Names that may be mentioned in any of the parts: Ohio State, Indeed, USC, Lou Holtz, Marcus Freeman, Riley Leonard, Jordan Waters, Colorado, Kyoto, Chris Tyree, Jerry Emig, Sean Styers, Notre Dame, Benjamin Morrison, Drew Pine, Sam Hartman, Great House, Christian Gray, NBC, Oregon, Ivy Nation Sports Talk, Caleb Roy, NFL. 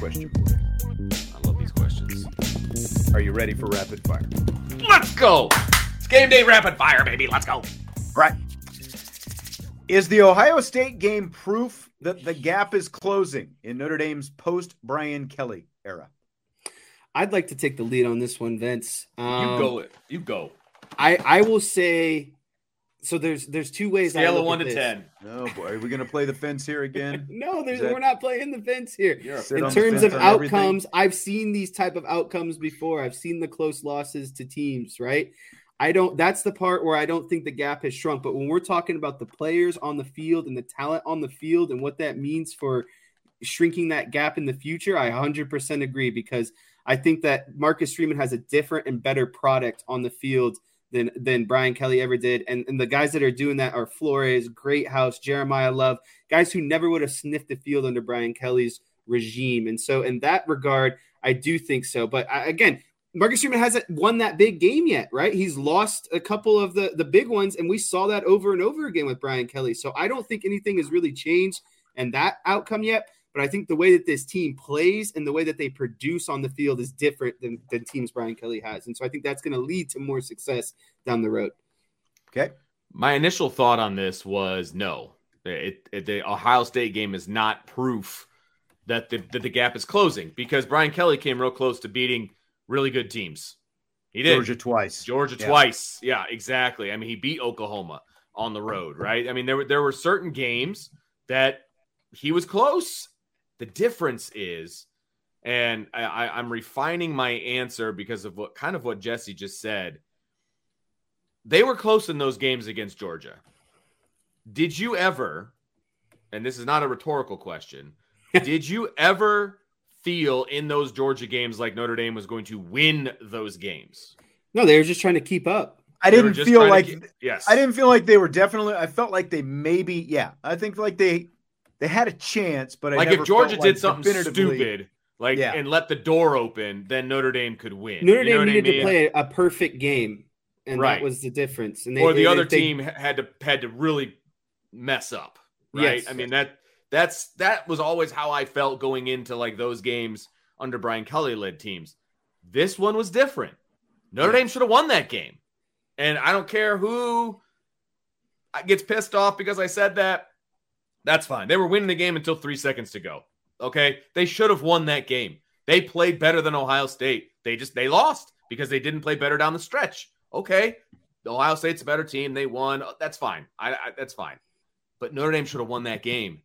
question for you. I love these questions. Are you ready for rapid fire? Let's go! It's game day rapid fire, baby. Let's go. All right. Is the Ohio State game proof that the gap is closing in Notre Dame's post-Brian Kelly era? I'd like to take the lead on this one, Vince. You go. I will say... So there's two ways. Scale of 1 to 10. Oh boy, are we gonna play the fence here again? No, we're not playing the fence here. In terms of outcomes, I've seen these type of outcomes before. I've seen the close losses to teams, right? That's the part where I don't think the gap has shrunk. But when we're talking about the players on the field and the talent on the field and what that means for shrinking that gap in the future, I 100% agree, because I think that Marcus Freeman has a different and better product on the field than Brian Kelly ever did. And the guys that are doing that are Flores, Great House, Jeremiah Love, guys who never would have sniffed the field under Brian Kelly's regime. And so in that regard, I do think so. But again, Marcus Freeman hasn't won that big game yet, right? He's lost a couple of the big ones, and we saw that over and over again with Brian Kelly. So I don't think anything has really changed in that outcome yet. But I think the way that this team plays and the way that they produce on the field is different than teams Brian Kelly has. And so I think that's going to lead to more success down the road. Okay. My initial thought on this was no. The Ohio State game is not proof that the gap is closing, because Brian Kelly came real close to beating really good teams. He did. Georgia twice. Yeah, exactly. I mean, he beat Oklahoma on the road, right? I mean, there were certain games that he was close. The difference is, and I'm refining my answer because of what Jesse just said. They were close in those games against Georgia. Did you ever, and this is not a rhetorical question, did you ever feel in those Georgia games like Notre Dame was going to win those games? No, they were just trying to keep up. I didn't feel like they were definitely, I felt like they maybe, yeah, I think like they had a chance, but like I never if Georgia felt like did something stupid, like yeah. and let the door open, then Notre Dame could win. Notre Dame needed to play a perfect game, and right. that was the difference. And the other team had to really mess up, right? Yes. I mean that was always how I felt going into like those games under Brian Kelly led teams. This one was different. Notre Dame should have won that game, and I don't care who gets pissed off because I said that. That's fine. They were winning the game until 3 seconds to go. Okay. They should have won that game. They played better than Ohio State. They lost because they didn't play better down the stretch. Okay. Ohio State's a better team. They won. That's fine. That's fine. But Notre Dame should have won that game.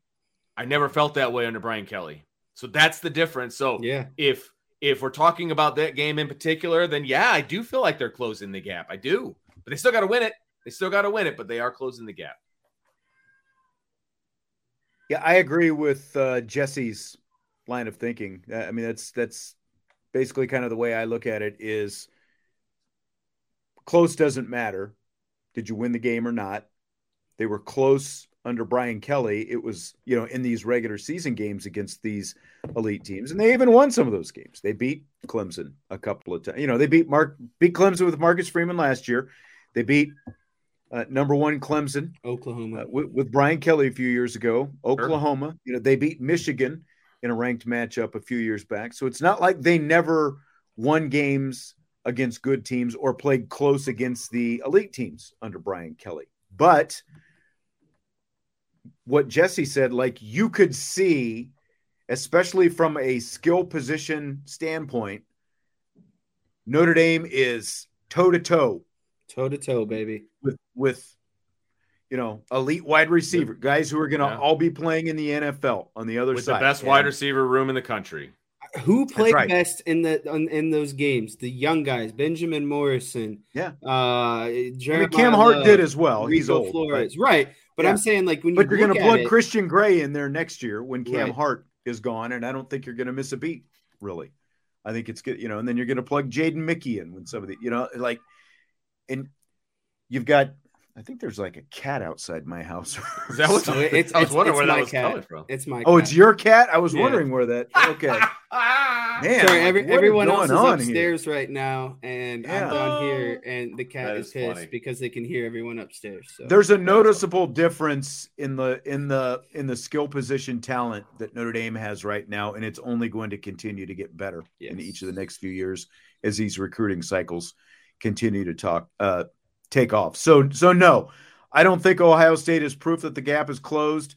I never felt that way under Brian Kelly. So that's the difference. So if we're talking about that game in particular, then yeah, I do feel like they're closing the gap. I do, but they still got to win it. But they are closing the gap. Yeah, I agree with Jesse's line of thinking. I mean, that's basically kind of the way I look at it is close doesn't matter. Did you win the game or not? They were close under Brian Kelly. It was, you know, in these regular season games against these elite teams. And they even won some of those games. They beat Clemson a couple of times. You know, they beat Clemson with Marcus Freeman last year. They beat Number one, Clemson. Oklahoma. With Brian Kelly a few years ago. Oklahoma. Sure. You know, they beat Michigan in a ranked matchup a few years back. So it's not like they never won games against good teams or played close against the elite teams under Brian Kelly. But what Jesse said, like you could see, especially from a skill position standpoint, Notre Dame is toe to toe, baby, with you know, elite wide receiver guys who are going to all be playing in the NFL on the other side. The best wide receiver room in the country. Who played best in those games? The young guys, Benjamin Morrison. Yeah. Jeremiah Cam Hart Love, did as well. He's old. Flores. Right. But I'm saying, like, when you're going to plug Christian Gray in there next year when Cam Hart is gone, and I don't think you're going to miss a beat, really. I think it's good, you know, and then you're going to plug Jaden Mickey in when somebody, you know, like, and you've got, I think there's like a cat outside my house. Is that what I was wondering where that was coming from. It's my cat. Oh, it's your cat? I was wondering where that. Okay. Man, sorry, everyone else is upstairs right now, and I'm down here, and the cat is pissed because they can hear everyone upstairs. So. There's a noticeable difference in the skill position talent that Notre Dame has right now, and it's only going to continue to get better in each of the next few years as these recruiting cycles continue to take off. So no, I don't think Ohio State is proof that the gap is closed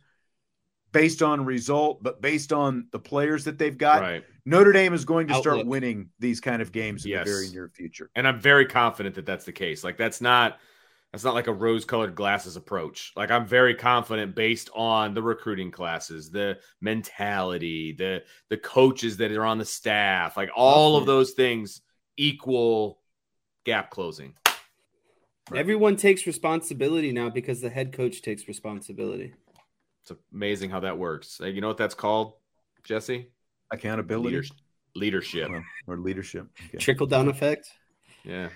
based on result, but based on the players that they've got, Notre Dame is going to start winning these kind of games in the very near future. And I'm very confident that that's the case. Like that's not like a rose-colored glasses approach. Like I'm very confident based on the recruiting classes, the mentality, the coaches that are on the staff, like all of those things equal gap closing. Right. Everyone takes responsibility now because the head coach takes responsibility. It's amazing how that works. You know what that's called, Jesse? Accountability. Leadership. Well, or leadership. Okay. Trickle-down effect. Yeah.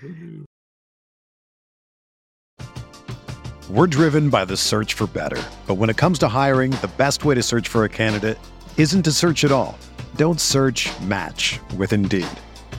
We're driven by the search for better. But when it comes to hiring, the best way to search for a candidate isn't to search at all. Don't search, match with Indeed.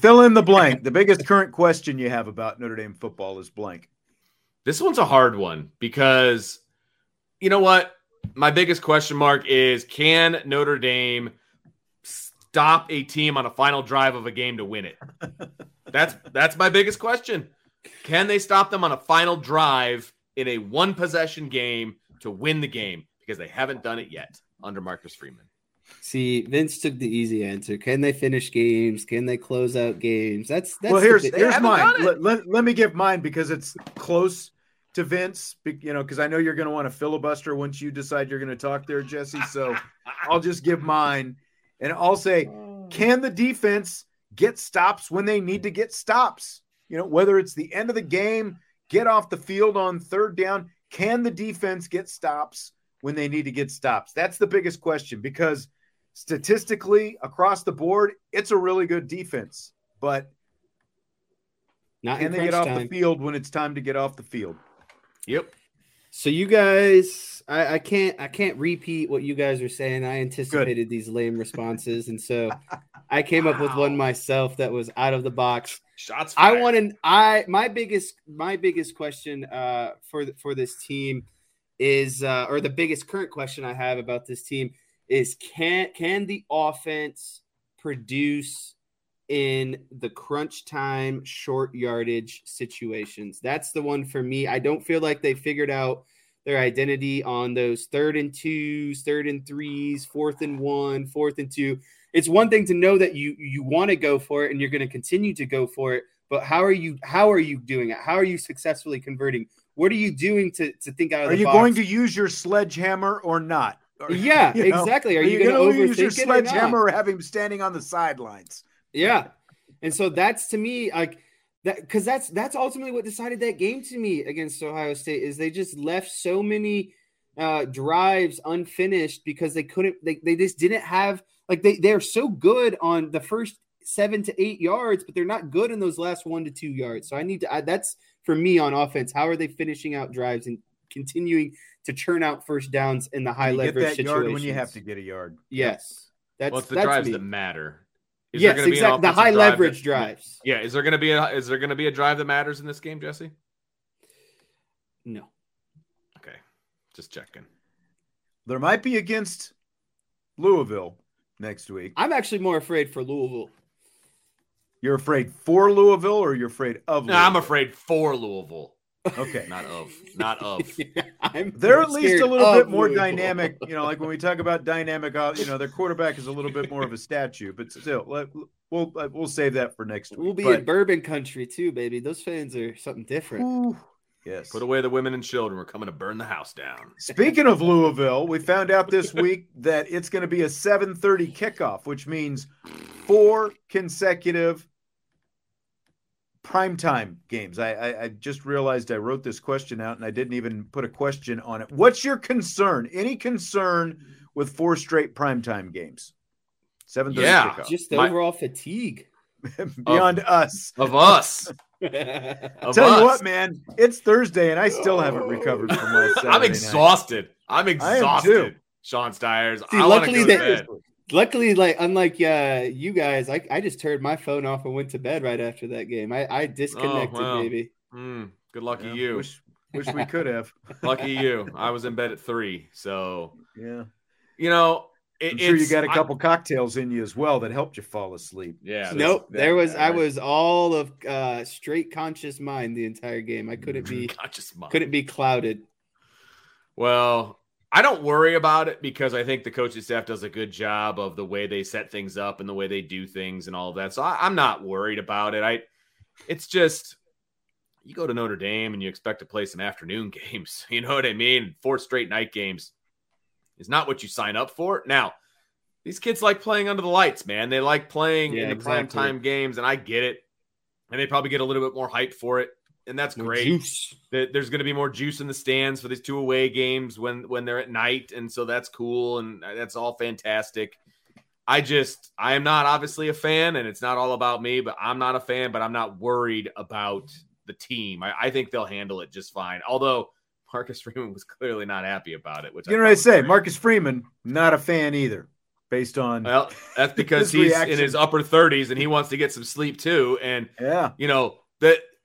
Fill in the blank. The biggest current question you have about Notre Dame football is blank. This one's a hard one because, you know what? My biggest question mark is, can Notre Dame stop a team on a final drive of a game to win it? That's my biggest question. Can they stop them on a final drive in a one-possession game to win the game? Because they haven't done it yet under Marcus Freeman. See, Vince took the easy answer. Can they finish games? Can they close out games? That's well. Here's mine. Let me give mine because it's close to Vince. You know, because I know you're going to want to filibuster once you decide you're going to talk there, Jesse. So I'll just give mine, and I'll say, can the defense get stops when they need to get stops? You know, whether it's the end of the game, get off the field on third down. Can the defense get stops when they need to get stops? That's the biggest question because statistically across the board, it's a really good defense, but Not and they get off the field when it's time to get off the field. Yep. So you guys, I can't repeat what you guys are saying. I anticipated these lame responses, and so I came up with one myself that was out of the box. Shots fired. My biggest question for this team is, or the biggest current question I have about this team is, can the offense produce in the crunch time, short yardage situations? That's the one for me. I don't feel like they figured out their identity on those 3rd and 2s, 3rd and 3s, 4th and 1, 4th and 2. It's one thing to know that you want to go for it and you're going to continue to go for it, but how are you doing it? How are you successfully converting? What are you doing to think out of the box? Are you going to use your sledgehammer or not? Or, yeah, exactly. Are you going to use your sledgehammer or have him standing on the sidelines? Yeah. And so that's, to me, like that, because that's ultimately what decided that game to me against Ohio State, is they just left so many drives unfinished because they couldn't, they just didn't have, like, they're so good on the first 7 to 8 yards, but they're not good in those last 1 to 2 yards. So that's for me on offense. How are they finishing out drives and continuing to churn out first downs in the high leverage situations? Yard when you have to get a yard. Yes. That's, well, it's the drives that matter. Is yes, there exactly. Be the high leverage drives. Yeah, is there going to be a drive that matters in this game, Jesse? No. Okay, just checking. There might be against Louisville next week. I'm actually more afraid for Louisville. You're afraid for Louisville, or you're afraid of? Louisville? No, I'm afraid for Louisville. Okay, not of. Yeah, they're at least a little bit more dynamic. You know, like when we talk about dynamic, you know, their quarterback is a little bit more of a statue. But still, we'll save that for next week. We'll be in Bourbon Country too, baby. Those fans are something different. Ooh, yes. Put away the women and children. We're coming to burn the house down. Speaking of Louisville, we found out this week that it's going to be a 7:30 kickoff, which means 4 consecutive primetime games. I just realized I wrote this question out and I didn't even put a question on it. What's your concern? Any concern with 4 straight primetime games? 7:30 yeah, kickoff. Just the overall fatigue. Beyond us. Of us. Tell you what, man, it's Thursday and I still haven't recovered from last Saturday. I'm exhausted. I am too. Sean Styers. See, I want to go to bed. Luckily, like unlike you guys, I just turned my phone off and went to bed right after that game. I disconnected, baby. Good lucky you. Wish we could have. Lucky you. I was in bed at 3, so yeah. You know, I'm sure you got a couple cocktails in you as well that helped you fall asleep. Yeah. Nope. I was all of straight conscious mind the entire game. I couldn't be conscious mind. Couldn't be clouded. Well, I don't worry about it because I think the coaching staff does a good job of the way they set things up and the way they do things and all of that. So I'm not worried about it. It's just, you go to Notre Dame and you expect to play some afternoon games. You know what I mean? 4 straight night games is not what you sign up for. Now, these kids like playing under the lights, man. They like playing in the prime time games, and I get it. And they probably get a little bit more hype for it. And that's great. There's going to be more juice in the stands for these 2 away games when they're at night. And so that's cool. And that's all fantastic. I am not obviously a fan, and it's not all about me, but I'm not a fan, but I'm not worried about the team. I think they'll handle it just fine. Although Marcus Freeman was clearly not happy about it. Which you know what I say? Marcus Freeman, not a fan either. Based on that's because he's in his upper 30s and he wants to get some sleep too. And you know,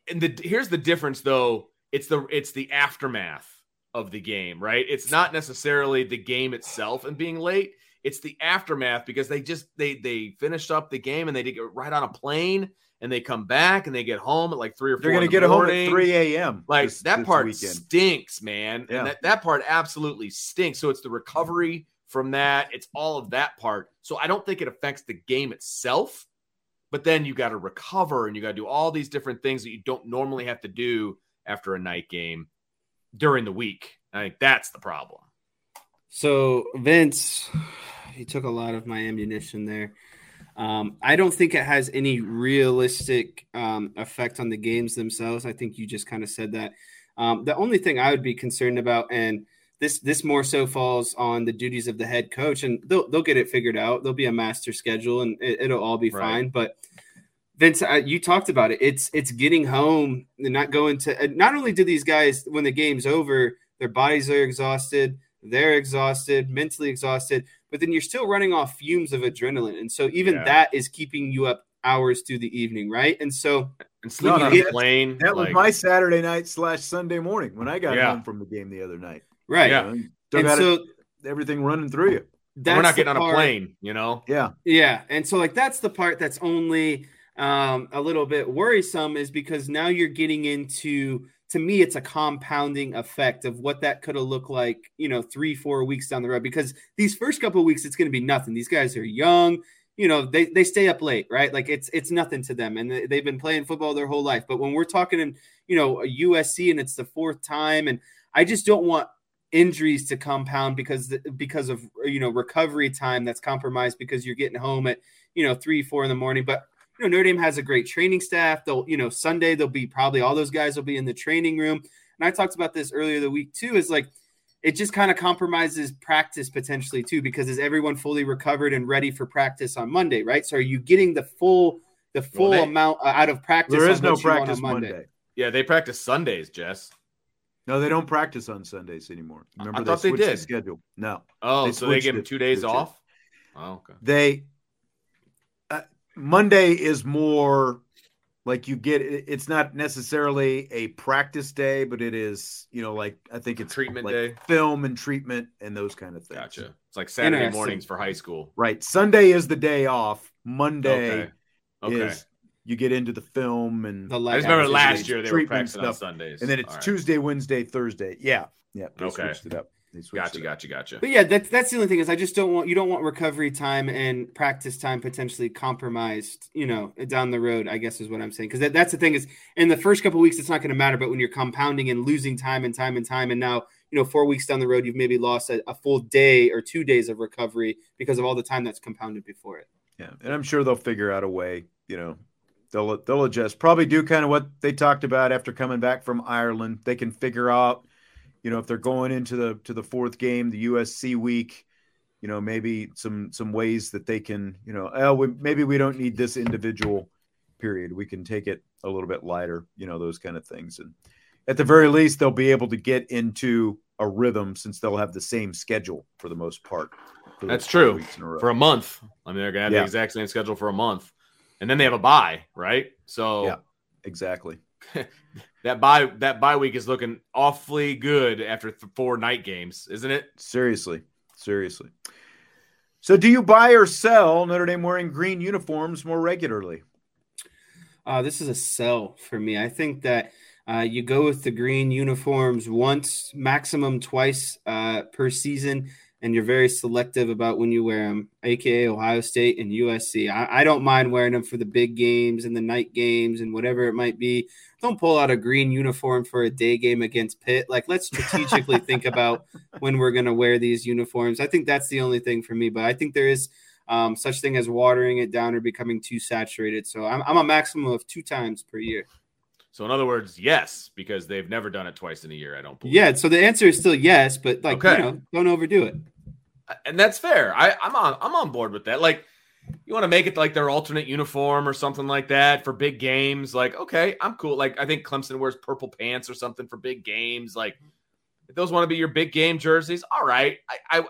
here's the difference, though. It's the aftermath of the game, right? It's not necessarily the game itself and being late. It's the aftermath, because they finished up the game and they get right on a plane and they come back and they get home at like 3 or 4. They're gonna get home at 3 a.m. Like that part stinks, man. Yeah. And that part absolutely stinks. So it's the recovery from that. It's all of that part. So I don't think it affects the game itself. But then you got to recover and you got to do all these different things that you don't normally have to do after a night game during the week. I think that's the problem. So Vince, he took a lot of my ammunition there. I don't think it has any realistic effect on the games themselves. I think you just kind of said that. The only thing I would be concerned about, and this more so falls on the duties of the head coach, and they'll get it figured out. There'll be a master schedule, and it'll all be fine. But Vince, you talked about it. It's getting home and not going to – not only do these guys, when the game's over, their bodies are exhausted, they're exhausted, mentally exhausted, but then you're still running off fumes of adrenaline. And so even that is keeping you up hours through the evening, right? And so – it's not on a plane. That was my Saturday night / Sunday morning when I got home from the game the other night. Right. Yeah. You know, and so everything running through you. We're not getting on a plane, you know? Yeah. Yeah. And so, like, that's the part that's only a little bit worrisome, is because now you're getting into, to me, it's a compounding effect of what that could have looked like, you know, 3-4 weeks down the road. Because these first couple of weeks, it's going to be nothing. These guys are young. You know, they stay up late, right? Like it's nothing to them. And they've been playing football their whole life. But when we're talking in, you know, USC and it's the fourth time, and I just don't want injuries to compound because of, you know, recovery time that's compromised because you're getting home at, you know, 3-4 in the morning. But, you know, Notre Dame has a great training staff. They'll, you know, Sunday they'll be probably all those guys will be in the training room. And I talked about this earlier the week too, is like, it just kind of compromises practice potentially too, because is everyone fully recovered and ready for practice on Monday, right? So are you getting the full amount out of practice? There is no practice on Monday. Yeah, they practice Sundays, Jess. No, they don't practice on Sundays anymore. Remember, I thought they did. The schedule. No. Oh, so they give them 2 days off? Oh, okay. They Monday is more like you get – it's not necessarily a practice day, but it is, you know, like I think it's treatment like day, film and treatment and those kind of things. Gotcha. It's like Saturday mornings for high school. Right. Sunday is the day off. Monday is you get into the film and the – I just remember last year they were practicing on Sundays. And then it's Tuesday, Wednesday, Thursday. Yeah. Yeah. They switched it up. Gotcha. But yeah, that's the only thing is I just don't want recovery time and practice time potentially compromised, you know, down the road, I guess is what I'm saying. Because that's the thing is, in the first couple of weeks, it's not going to matter. But when you're compounding and losing time. And now, you know, 4 weeks down the road, you've maybe lost a full day or 2 days of recovery because of all the time that's compounded before it. Yeah. And I'm sure they'll figure out a way, you know, they'll adjust, probably do kind of what they talked about after coming back from Ireland. They can figure out, you know, if they're going into the fourth game, the USC week, you know, maybe some ways that they can, you know, maybe we don't need this individual period. We can take it a little bit lighter, you know, those kind of things. And at the very least, they'll be able to get into a rhythm since they'll have the same schedule for the most part. That's true. For a month. I mean, they're going to have the exact same schedule for a month. And then they have a bye, right? So yeah, exactly. That bye week is looking awfully good after four night games, isn't it? Seriously. So do you buy or sell Notre Dame wearing green uniforms more regularly? This is a sell for me. I think that you go with the green uniforms once, maximum twice per season, and you're very selective about when you wear them, a.k.a. Ohio State and USC. I don't mind wearing them for the big games and the night games and whatever it might be. Don't pull out a green uniform for a day game against Pitt. Like, let's strategically think about when we're going to wear these uniforms. I think that's the only thing for me, but I think there is such thing as watering it down or becoming too saturated. So I'm a maximum of 2 times per year. So in other words, yes, because they've never done it twice in a year, I don't believe. Yeah, so the answer is still yes, but like you know, don't overdo it. And that's fair. I'm on board with that. Like, you want to make it like their alternate uniform or something like that for big games. Like, okay, I'm cool. Like, I think Clemson wears purple pants or something for big games. Like, if those want to be your big game jerseys, all right. I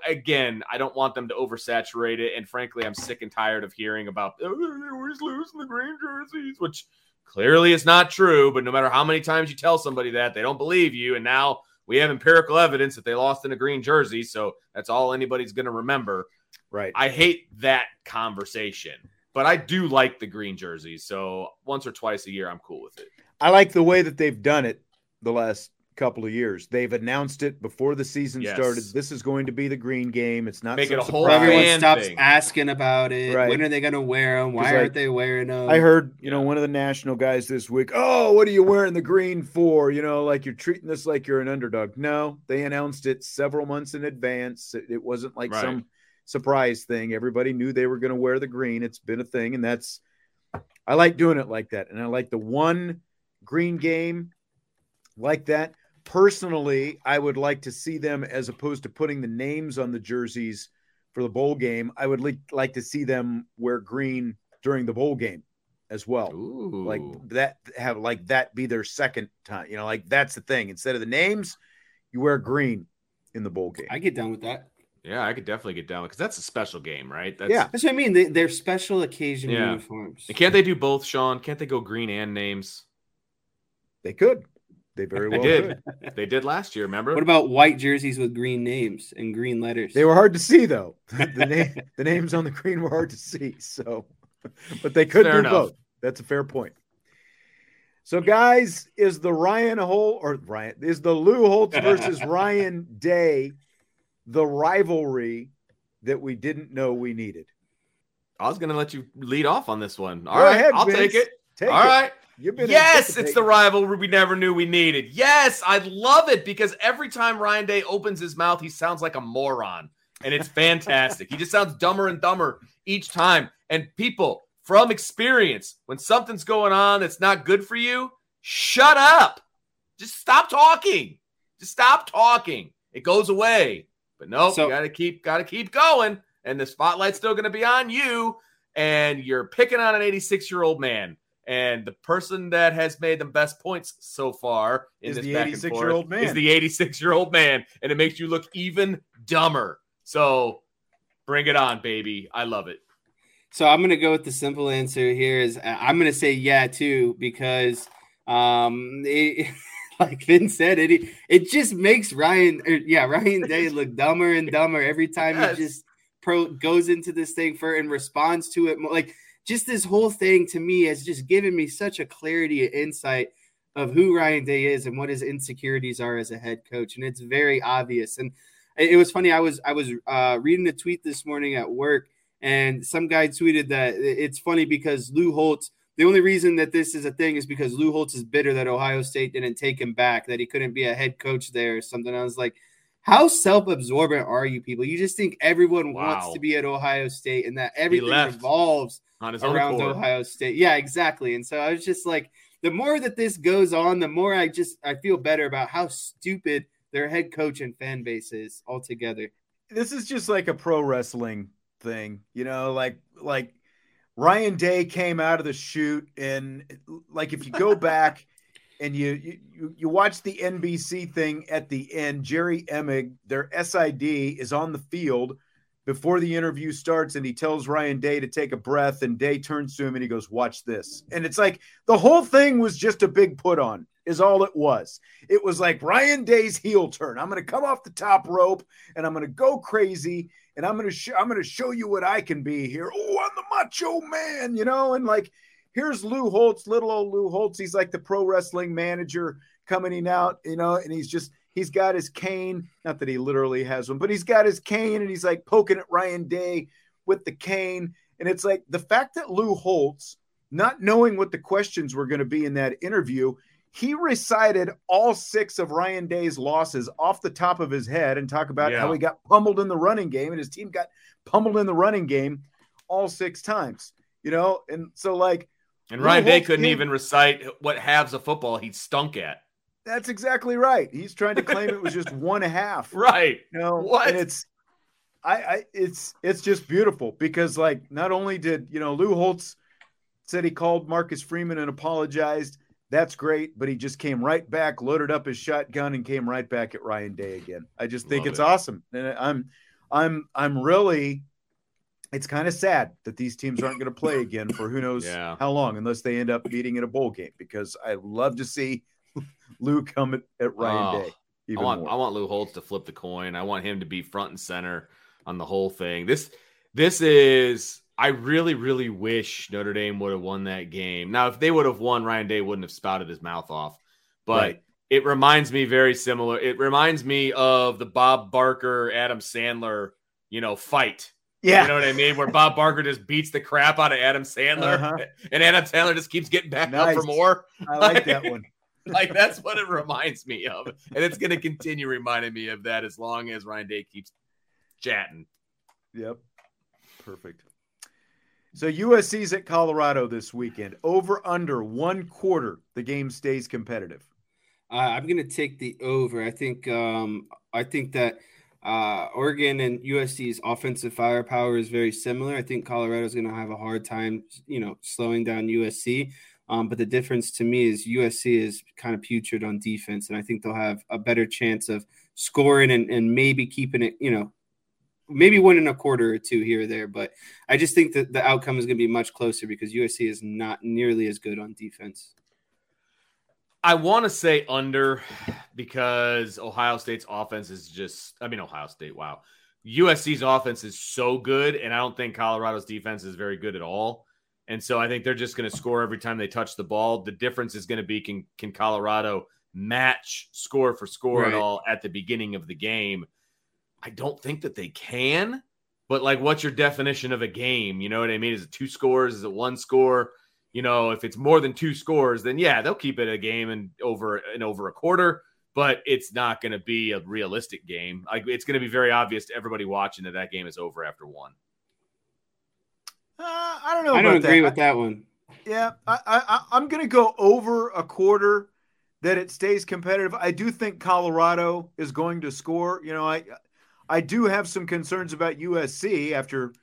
don't want them to oversaturate it. And frankly, I'm sick and tired of hearing about we're losing the green jerseys, which clearly it's not true, but no matter how many times you tell somebody that, they don't believe you. And now we have empirical evidence that they lost in a green jersey, so that's all anybody's going to remember. Right. I hate that conversation, but I do like the green jersey. So once or twice a year, I'm cool with it. I like the way that they've done it the last couple of years. They've announced it before the season started. This is going to be the green game. It's not making a whole surprise. Everyone stops asking about it. Right. When are they going to wear them? Why aren't they wearing them? I heard, you know, one of the national guys this week, "Oh, what are you wearing the green for? You know, like you're treating this like you're an underdog." No, they announced it several months in advance. It wasn't like some surprise thing. Everybody knew they were going to wear the green. It's been a thing, and I like doing it like that. And I like the one green game like that. Personally, I would like to see them, as opposed to putting the names on the jerseys for the bowl game, I would like to see them wear green during the bowl game as well. Ooh. Like that, have like that be their second time. You know, like that's the thing. Instead of the names, you wear green in the bowl game. I get down with that. Yeah, I could definitely get down because that's a special game, right? That's what I mean. They're special occasion uniforms. And can't they do both, Sean? Can't they go green and names? They could. They very well did. They did last year, remember? What about white jerseys with green names and green letters? They were hard to see, though. The names on the green were hard to see. So, but they could do both. That's a fair point. So, guys, is the Lou Holtz versus Ryan Day the rivalry that we didn't know we needed? I was going to let you lead off on this one. Go ahead, I'll take it. All right. Yes, it's the rivalry we never knew we needed. Yes, I love it because every time Ryan Day opens his mouth, he sounds like a moron, and it's fantastic. He just sounds dumber and dumber each time. And people, from experience, when something's going on that's not good for you, shut up. Just stop talking. It goes away. But no, you got to keep going, and the spotlight's still going to be on you, and you're picking on an 86-year-old man. And the person that has made the best points so far in this back and forth is the 86-year-old man, and it makes you look even dumber. So bring it on, baby. I love it. So I'm going to go with the simple answer here is I'm going to say yeah, too, because like Vin said, it just makes Ryan Day look dumber and dumber every time he just goes into this thing and responds to it more. Like, just this whole thing to me has just given me such a clarity and insight of who Ryan Day is and what his insecurities are as a head coach. And it's very obvious. And it was funny. I was reading a tweet this morning at work, and some guy tweeted that it's funny because Lou Holtz, the only reason that this is a thing is because Lou Holtz is bitter that Ohio State didn't take him back, that he couldn't be a head coach there or something. I was like, how self-absorbent are you people? You just think everyone wants to be at Ohio State and that everything revolves on his own around Ohio State. Yeah, exactly. And so I was just like, the more that this goes on, the more I feel better about how stupid their head coach and fan base is altogether. This is just like a pro wrestling thing, you know, like Ryan Day came out of the chute, and like if you go back and you watch the NBC thing at the end, Jerry Emig, their SID, is on the field before the interview starts, and he tells Ryan Day to take a breath, and Day turns to him and he goes, watch this. And it's like the whole thing was just a big put on is all it was. It was like Ryan Day's heel turn. I'm going to come off the top rope and I'm going to go crazy, and I'm going to show you what I can be here. Oh, I'm the macho man, you know, and like, here's Lou Holtz, little old Lou Holtz. He's like the pro wrestling manager coming in out, you know, and he's got his cane. Not that he literally has one, but he's got his cane, and he's like poking at Ryan Day with the cane. And it's like the fact that Lou Holtz, not knowing what the questions were going to be in that interview, he recited all 6 of Ryan Day's losses off the top of his head and talk about how he got pummeled in the running game and his team got pummeled in the running game all 6 times, you know? And so like, and Ryan Day couldn't even recite what halves of football he stunk at. That's exactly right. He's trying to claim it was just one half. Right. You know? What? And it's just beautiful because, like, not only did, you know, Lou Holtz said he called Marcus Freeman and apologized. That's great. But he just came right back, loaded up his shotgun, and came right back at Ryan Day again. I just think it's awesome. And I'm really, it's kind of sad that these teams aren't going to play again for who knows how long, unless they end up meeting in a bowl game, because I love to see Lou come at Ryan Day. I want Lou Holtz to flip the coin. I want him to be front and center on the whole thing. This is, I really, really wish Notre Dame would have won that game. Now, if they would have won, Ryan Day wouldn't have spouted his mouth off, but it reminds me It reminds me of the Bob Barker, Adam Sandler, you know, fight. Yeah. You know what I mean? Where Bob Barker just beats the crap out of Adam Sandler and Adam Sandler just keeps getting back up for more. I like that one. Like, that's what it reminds me of. And it's going to continue reminding me of that as long as Ryan Day keeps chatting. Yep. Perfect. So USC's at Colorado this weekend. Over under 1/4. The game stays competitive. I'm going to take the over. I think that Oregon and USC's offensive firepower is very similar. I think Colorado's going to have a hard time, you know, slowing down USC. But the difference to me is USC is kind of putrid on defense, and I think they'll have a better chance of scoring and maybe keeping it, you know, maybe winning a quarter or two here or there. But I just think that the outcome is going to be much closer because USC is not nearly as good on defense. I want to say under because Ohio State's offense is just – I mean, Ohio State, wow. USC's offense is so good, and I don't think Colorado's defense is very good at all. And so I think they're just going to score every time they touch the ball. The difference is going to be can Colorado match score for score at all at the beginning of the game? I don't think that they can, but, like, what's your definition of a game? You know what I mean? Is it two scores? Is it one score? You know, if it's more than two scores, then, yeah, they'll keep it a game and over a quarter, but it's not going to be a realistic game. Like, it's going to be very obvious to everybody watching that game is over after one. I don't know. I don't agree with that one. Yeah, I'm going to go over a quarter that it stays competitive. I do think Colorado is going to score. You know, I do have some concerns about USC after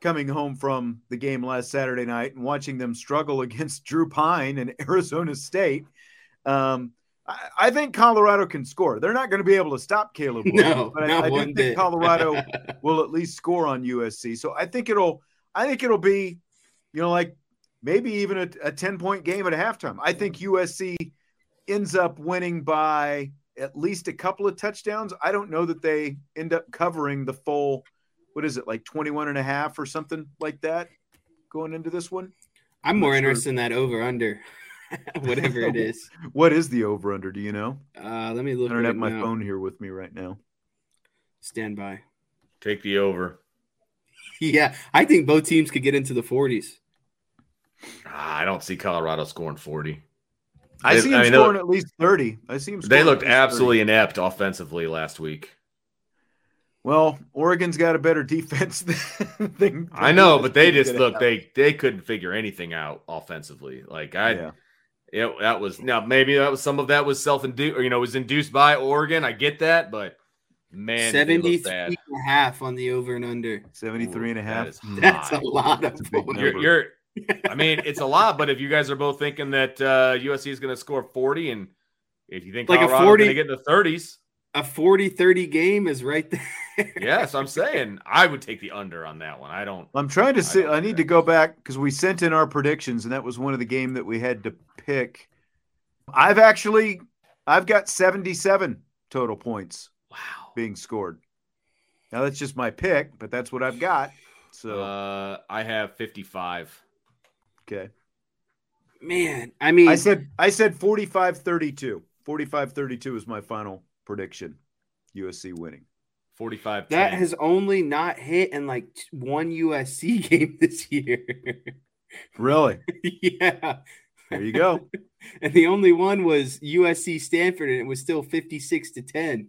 coming home from the game last Saturday night and watching them struggle against Drew Pine and Arizona State. I think Colorado can score. They're not going to be able to stop Caleb Roy, but I do think Colorado will at least score on USC. So I think it'll be, you know, like maybe even a 10-point game at halftime. I think USC ends up winning by at least a couple of touchdowns. I don't know that they end up covering the full, what is it, like 21.5 or something like that going into this one? I'm more interested in that over-under, whatever it is. What is the over-under, do you know? Let me look. I don't have my phone here with me right now. Stand by. Take the over. Yeah, I think both teams could get into the 40s. I don't see Colorado scoring 40. I see them scoring at least 30. They looked absolutely inept offensively last week. Well, Oregon's got a better defense than I know, but they just look, they couldn't figure anything out offensively. Like that was now maybe that was some of that was self-induced, or, you know, was induced by Oregon. I get that, but man, 73.5 on the over and under. 73.5. That's a lot of points. I mean, it's a lot, but if you guys are both thinking that USC is going to score 40, and if you think like Colorado is going to get in the 30s. A 40-30 game is right there. Yeah, so I'm saying I would take the under on that one. I'm trying to see. I need to go back because we sent in our predictions, and that was one of the game that we had to pick. I've got 77 total points being scored. Now, that's just my pick, but that's what I've got. So I have 55. Okay. Man, I mean, I said 45-32. 45-32 is my final prediction. USC winning. 45-10. That has only not hit in like one USC game this year. Really? Yeah. There you go. And the only one was USC Stanford, and it was still 56-10.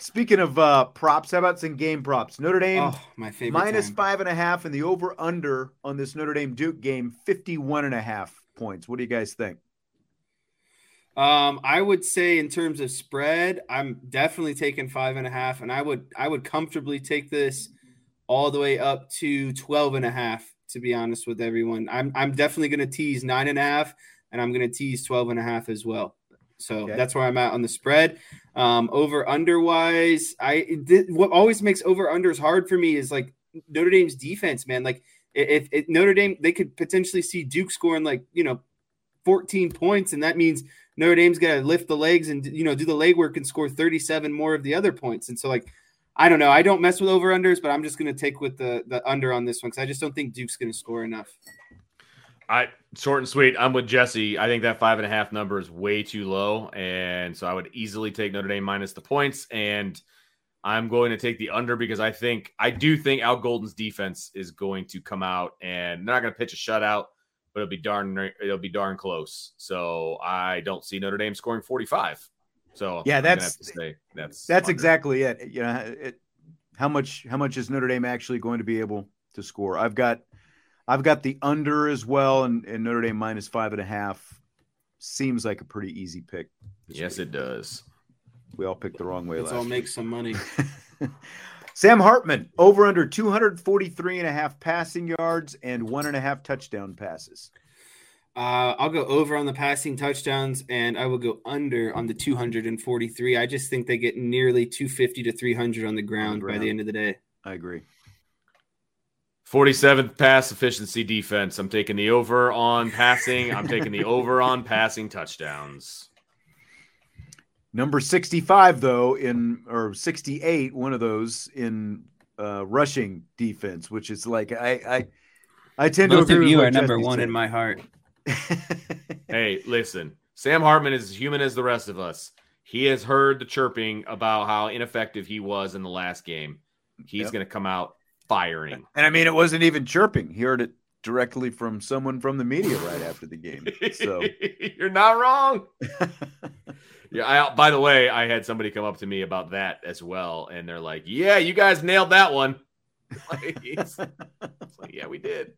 Speaking of props, how about some game props? Notre Dame minus 5.5, and the over-under on this Notre Dame-Duke game, 51.5 points. What do you guys think? I would say in terms of spread, I'm definitely taking 5.5, and I would comfortably take this all the way up to 12.5, to be honest with everyone. I'm definitely going to tease 9.5, and I'm going to tease 12.5 as well. So That's where I'm at on the spread. Over-under-wise, what always makes over-unders hard for me is, like, Notre Dame's defense, man. Like, if Notre Dame – they could potentially see Duke scoring, like, you know, 14 points, and that means Notre Dame's got to lift the legs and, you know, do the legwork and score 37 more of the other points. And so, like, I don't know. I don't mess with over-unders, but I'm just going to take with the under on this one because I just don't think Duke's going to score enough. Short and sweet. I'm with Jesse. I think that 5.5 number is way too low, and so I would easily take Notre Dame minus the points. And I'm going to take the under because I do think Al Golden's defense is going to come out, and they're not going to pitch a shutout, but it'll be darn close. So I don't see Notre Dame scoring 45. So yeah, that's exactly it. You know, how much is Notre Dame actually going to be able to score? I've got the under as well, and Notre Dame minus 5.5 seems like a pretty easy pick. Yes, it does. We all picked the wrong way. Let's all make some money. Sam Hartman, over under 243.5 passing yards and 1.5 touchdown passes. I'll go over on the passing touchdowns, and I will go under on the 243. I just think they get nearly 250 to 300 on the ground by the end of the day. I agree. 47th pass efficiency defense. I'm taking the over on passing. I'm taking the over on passing touchdowns. Number 65, though, or 68, one of those in rushing defense, which is like I tend to agree with you. Both of you are number one in my heart. Hey, listen, Sam Hartman is as human as the rest of us. He has heard the chirping about how ineffective he was in the last game. He's going to come out firing. And I mean, it wasn't even chirping. He heard it directly from someone from the media right after the game. So you're not wrong. Yeah. By the way, I had somebody come up to me about that as well. And they're like, yeah, you guys nailed that one. Yeah, we did.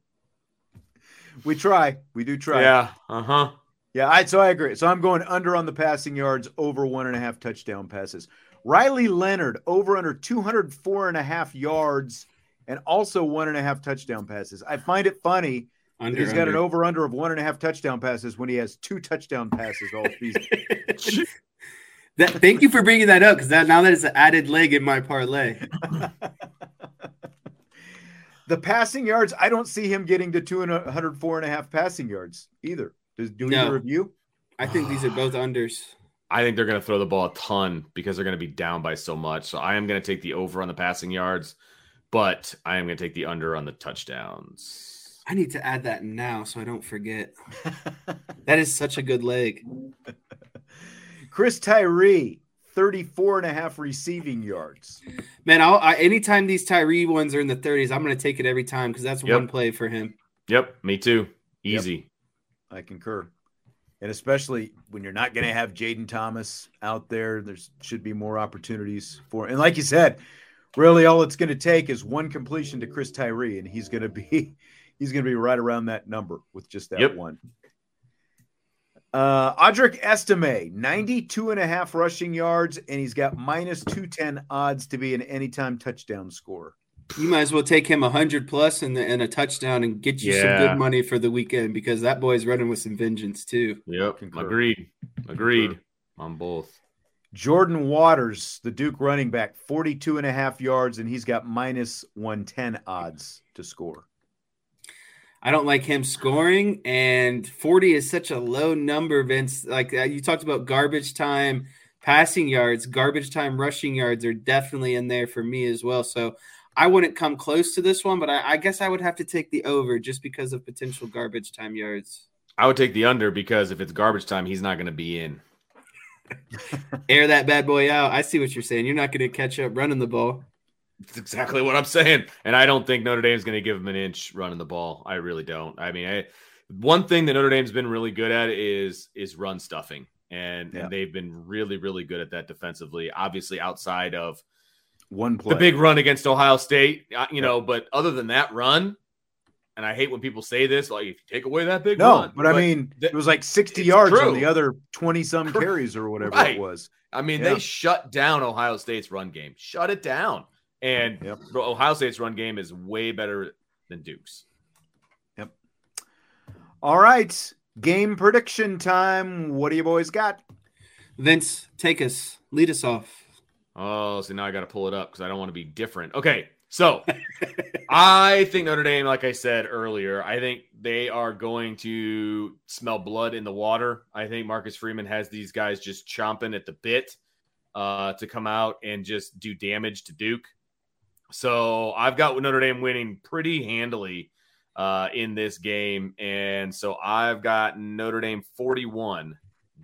We try. We do try. Yeah. Uh-huh. Yeah. So I agree. So I'm going under on the passing yards, over 1.5 touchdown passes. Riley Leonard, over under 204.5 yards and also 1.5 touchdown passes. I find it funny that he's got an over-under of 1.5 touchdown passes when he has 2 touchdown passes all season. Thank you for bringing that up, because now that is an added leg in my parlay. The passing yards, I don't see him getting to 204.5 passing yards either. Either of you? I think these are both unders. I think they're going to throw the ball a ton because they're going to be down by so much. So I am going to take the over on the passing yards, but I am going to take the under on the touchdowns. I need to add that now so I don't forget. That is such a good leg. Chris Tyree, 34.5 receiving yards. Man, anytime these Tyree ones are in the 30s, I'm going to take it every time because that's one play for him. Yep, me too. Easy. Yep. I concur. And especially when you're not going to have Jaden Thomas out there, there should be more opportunities for him. And like you said, really all it's going to take is one completion to Chris Tyree, and he's going to be right around that number with just that one. Audric Estime, 92.5 rushing yards, and he's got minus 210 odds to be an anytime touchdown scorer. You might as well take him 100 plus and a touchdown and get you some good money for the weekend, because that boy's running with some vengeance too. Yep. Concur. Agreed. Concur. On both. Jordan Waters, the Duke running back, 42.5 yards, and he's got minus 110 odds to score. I don't like him scoring, and 40 is such a low number, Vince. Like you talked about garbage time passing yards, garbage time rushing yards are definitely in there for me as well. So I wouldn't come close to this one, but I guess I would have to take the over just because of potential garbage time yards. I would take the under because if it's garbage time, he's not going to be in. Air that bad boy out. I see what you're saying. You're not going to catch up running the ball. That's exactly what I'm saying. And I don't think Notre Dame's going to give him an inch running the ball. I really don't. I mean, one thing that Notre Dame's been really good at is run stuffing. And they've been really, really good at that defensively, obviously outside of one play, the big run against Ohio State, you know, but other than that run, and I hate when people say this, like if you take away that big run. But I mean, it was like 60 yards on the other 20-some carries or whatever it was. I mean, they shut down Ohio State's run game. Shut it down. And Ohio State's run game is way better than Duke's. Yep. All right. Game prediction time. What do you boys got? Vince, take us. Lead us off. Oh, so now I got to pull it up because I don't want to be different. Okay. So I think Notre Dame, like I said earlier, I think they are going to smell blood in the water. I think Marcus Freeman has these guys just chomping at the bit to come out and just do damage to Duke. So I've got Notre Dame winning pretty handily. in this game. And so I've got Notre Dame 41,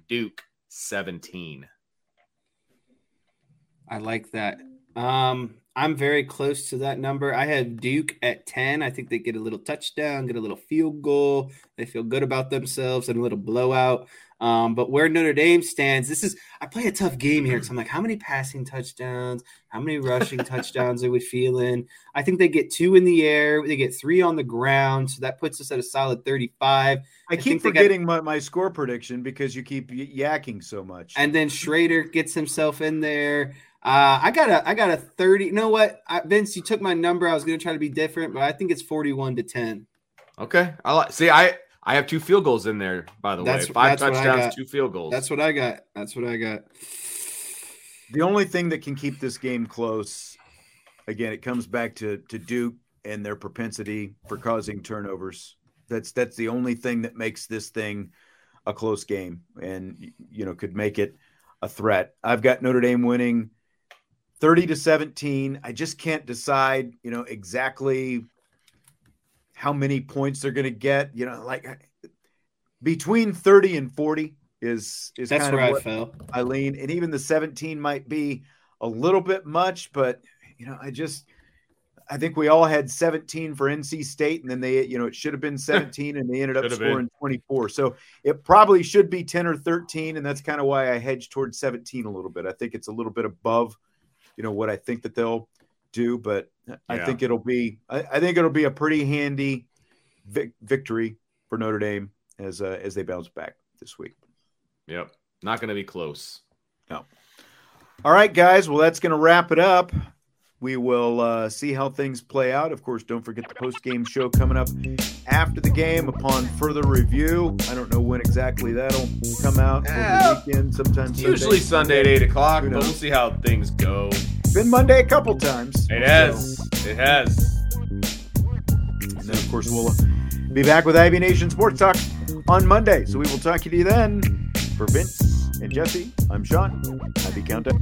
Duke 17. I like that. I'm very close to that number. I had Duke at 10. I think they get a little touchdown, get a little field goal. They feel good about themselves and a little blowout. But where Notre Dame stands, I play a tough game here because I'm like, how many passing touchdowns, how many rushing touchdowns are we feeling? I think they get 2 in the air. They get 3 on the ground. So that puts us at a solid 35. I keep forgetting my score prediction because you keep yakking so much. And then Schrader gets himself in there. I got a 30. You know what, Vince? You took my number. I was going to try to be different, but I think it's 41-10. Okay. I have 2 field goals in there. By the way, 5 touchdowns, 2 field goals. That's what I got. The only thing that can keep this game close, again, it comes back to Duke and their propensity for causing turnovers. That's the only thing that makes this thing a close game, and could make it a threat. I've got Notre Dame winning 30-17. I just can't decide, exactly how many points they're going to get. Between 30 and 40 is that's kind of what I lean. And even the 17 might be a little bit much, but I think we all had 17 for NC State, and then they, it should have been 17 and they ended up scoring 24. So it probably should be 10 or 13. And that's kind of why I hedge towards 17 a little bit. I think it's a little bit above, what I think that they'll do, but I think it'll be, I think it'll be a pretty handy victory for Notre Dame as they bounce back this week. Yep. Not going to be close. No. All right, guys. Well, that's going to wrap it up. We will see how things play out. Of course, don't forget the post-game show coming up after the game upon further review. I don't know when exactly that'll come out. Over the weekend, sometimes usually Sunday at 8 o'clock, but we'll see how things go. It's been Monday a couple times. It has. And then, of course, we'll be back with Ivy Nation Sports Talk on Monday. So we will talk to you then. For Vince and Jesse, I'm Sean. Happy countdown.